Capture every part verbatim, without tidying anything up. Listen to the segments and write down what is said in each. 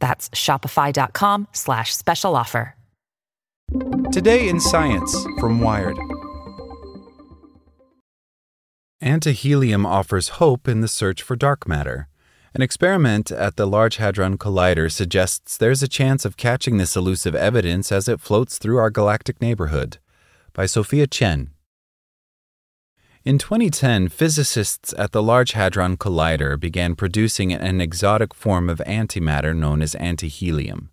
That's shopify.com slash special offer. Today in Science from Wired. Antihelium offers hope in the search for dark matter. An experiment at the Large Hadron Collider suggests there's a chance of catching this elusive evidence as it floats through our galactic neighborhood. By Sophia Chen. In twenty ten, physicists at the Large Hadron Collider began producing an exotic form of antimatter known as antihelium.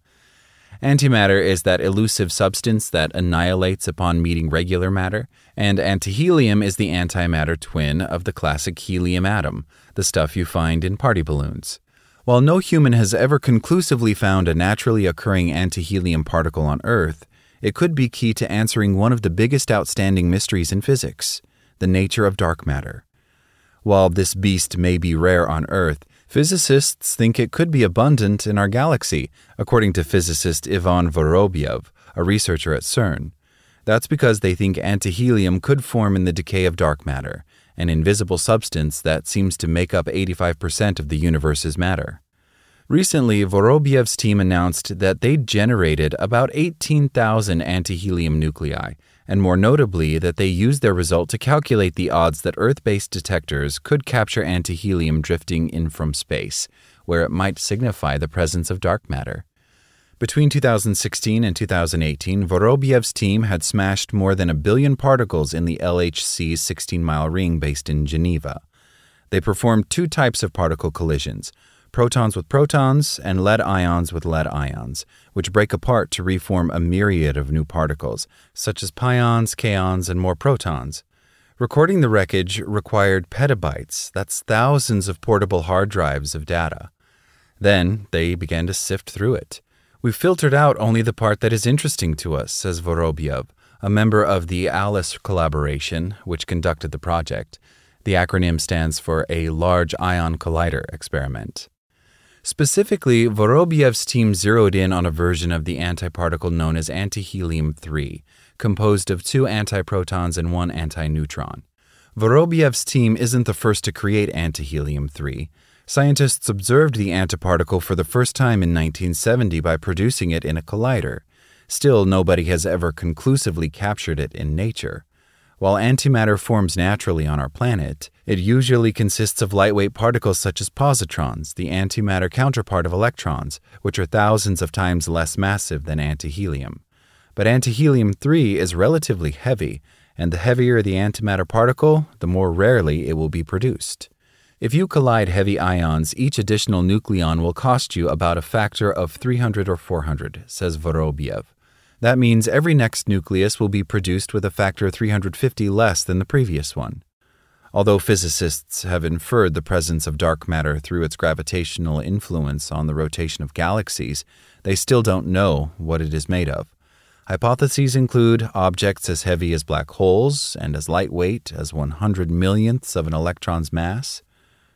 Antimatter is that elusive substance that annihilates upon meeting regular matter, and antihelium is the antimatter twin of the classic helium atom, the stuff you find in party balloons. While no human has ever conclusively found a naturally occurring antihelium particle on Earth, it could be key to answering one of the biggest outstanding mysteries in physics— the nature of dark matter. While this beast may be rare on Earth, physicists think it could be abundant in our galaxy, according to physicist Ivan Vorobyev, a researcher at CERN. That's because they think antihelium could form in the decay of dark matter, an invisible substance that seems to make up eighty-five percent of the universe's matter. Recently, Vorobyev's team announced that they'd generated about eighteen thousand antihelium nuclei, and more notably that they used their result to calculate the odds that Earth-based detectors could capture antihelium drifting in from space, where it might signify the presence of dark matter. Between two thousand sixteen and two thousand eighteen, Vorobyev's team had smashed more than a billion particles in the L H C's sixteen-mile ring based in Geneva. They performed two types of particle collisions— protons with protons, and lead ions with lead ions, which break apart to reform a myriad of new particles, such as pions, kaons, and more protons. Recording the wreckage required petabytes, that's thousands of portable hard drives of data. Then, they began to sift through it. "We've filtered out only the part that is interesting to us," says Vorobyev, a member of the ALICE collaboration, which conducted the project. The acronym stands for a Large Ion Collider Experiment. Specifically, Vorobyev's team zeroed in on a version of the antiparticle known as antihelium three, composed of two antiprotons and one antineutron. Vorobyev's team isn't the first to create antihelium three. Scientists observed the antiparticle for the first time in nineteen seventy by producing it in a collider. Still, nobody has ever conclusively captured it in nature. While antimatter forms naturally on our planet, it usually consists of lightweight particles such as positrons, the antimatter counterpart of electrons, which are thousands of times less massive than antihelium. But antihelium three is relatively heavy, and the heavier the antimatter particle, the more rarely it will be produced. If you collide heavy ions, each additional nucleon will cost you about a factor of three hundred or four hundred, says Vorobyev. That means every next nucleus will be produced with a factor three hundred fifty less than the previous one. Although physicists have inferred the presence of dark matter through its gravitational influence on the rotation of galaxies, they still don't know what it is made of. Hypotheses include objects as heavy as black holes and as lightweight as one hundred millionths of an electron's mass.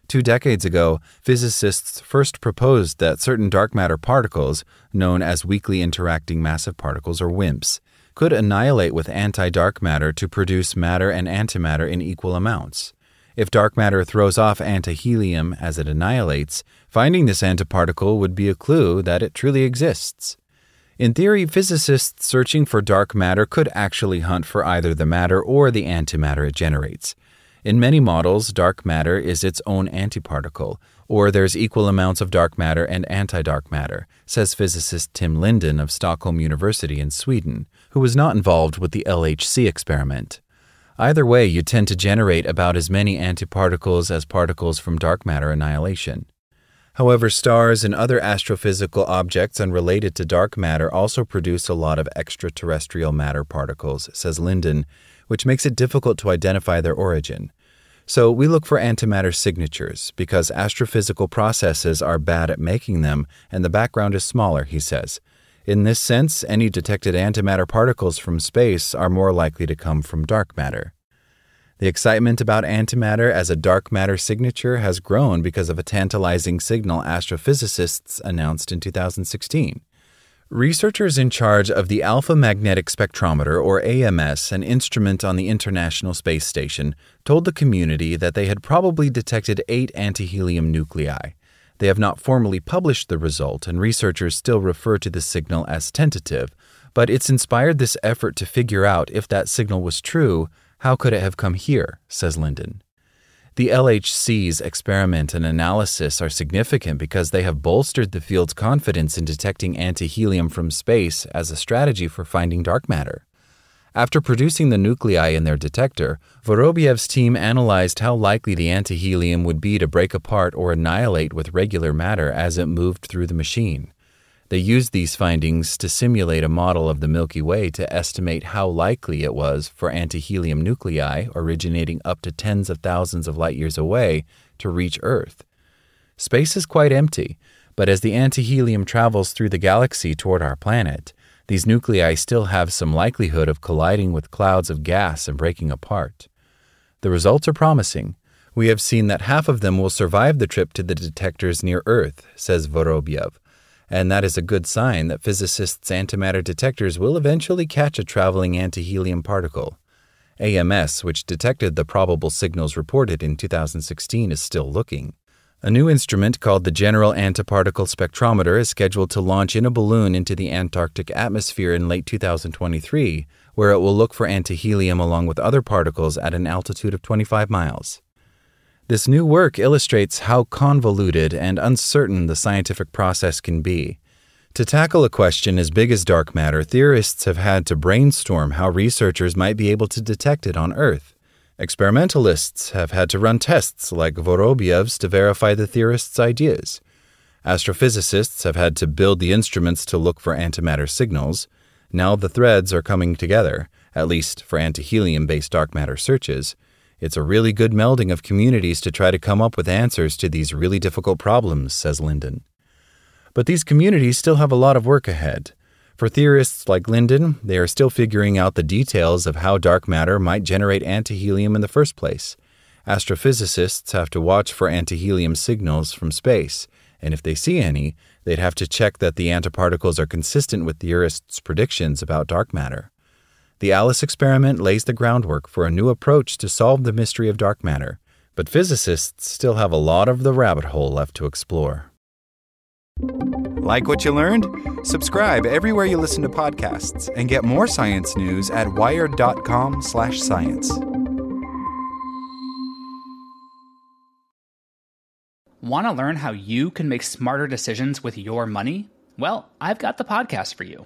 Two decades ago, physicists first proposed that certain dark matter particles, known as weakly interacting massive particles or WIMPs, could annihilate with anti-dark matter to produce matter and antimatter in equal amounts. If dark matter throws off antihelium as it annihilates, finding this antiparticle would be a clue that it truly exists. In theory, physicists searching for dark matter could actually hunt for either the matter or the antimatter it generates. In many models, dark matter is its own antiparticle, or there's equal amounts of dark matter and anti-dark matter, says physicist Tim Linden of Stockholm University in Sweden, who was not involved with the L H C experiment. Either way, you tend to generate about as many antiparticles as particles from dark matter annihilation. However, stars and other astrophysical objects unrelated to dark matter also produce a lot of extraterrestrial matter particles, says Linden, which makes it difficult to identify their origin. So we look for antimatter signatures because astrophysical processes are bad at making them and the background is smaller, he says. In this sense, any detected antimatter particles from space are more likely to come from dark matter. The excitement about antimatter as a dark matter signature has grown because of a tantalizing signal astrophysicists announced in two thousand sixteen. Researchers in charge of the Alpha Magnetic Spectrometer, or A M S, an instrument on the International Space Station, told the community that they had probably detected eight antihelium nuclei. They have not formally published the result, and researchers still refer to the signal as tentative, but it's inspired this effort to figure out if that signal was true. How could it have come here, says Linden. The L H C's experiment and analysis are significant because they have bolstered the field's confidence in detecting antihelium from space as a strategy for finding dark matter. After producing the nuclei in their detector, Vorobyev's team analyzed how likely the antihelium would be to break apart or annihilate with regular matter as it moved through the machine. They used these findings to simulate a model of the Milky Way to estimate how likely it was for antihelium nuclei, originating up to tens of thousands of light years away, to reach Earth. Space is quite empty, but as the antihelium travels through the galaxy toward our planet, these nuclei still have some likelihood of colliding with clouds of gas and breaking apart. The results are promising. We have seen that half of them will survive the trip to the detectors near Earth, says Vorobyev. And that is a good sign that physicists' antimatter detectors will eventually catch a traveling antihelium particle. A M S, which detected the probable signals reported in two thousand sixteen, is still looking. A new instrument called the General Antiparticle Spectrometer is scheduled to launch in a balloon into the Antarctic atmosphere in late two thousand twenty-three, where it will look for antihelium along with other particles at an altitude of twenty-five miles. This new work illustrates how convoluted and uncertain the scientific process can be. To tackle a question as big as dark matter, theorists have had to brainstorm how researchers might be able to detect it on Earth. Experimentalists have had to run tests like Vorobyev's to verify the theorists' ideas. Astrophysicists have had to build the instruments to look for antimatter signals. Now the threads are coming together, at least for antihelium-based dark matter searches. It's a really good melding of communities to try to come up with answers to these really difficult problems, says Linden. But these communities still have a lot of work ahead. For theorists like Linden, they are still figuring out the details of how dark matter might generate antihelium in the first place. Astrophysicists have to watch for antihelium signals from space, and if they see any, they'd have to check that the antiparticles are consistent with theorists' predictions about dark matter. The ALICE experiment lays the groundwork for a new approach to solve the mystery of dark matter, but physicists still have a lot of the rabbit hole left to explore. Like what you learned? Subscribe everywhere you listen to podcasts and get more science news at wired dot com slash science. Want to learn how you can make smarter decisions with your money? Well, I've got the podcast for you.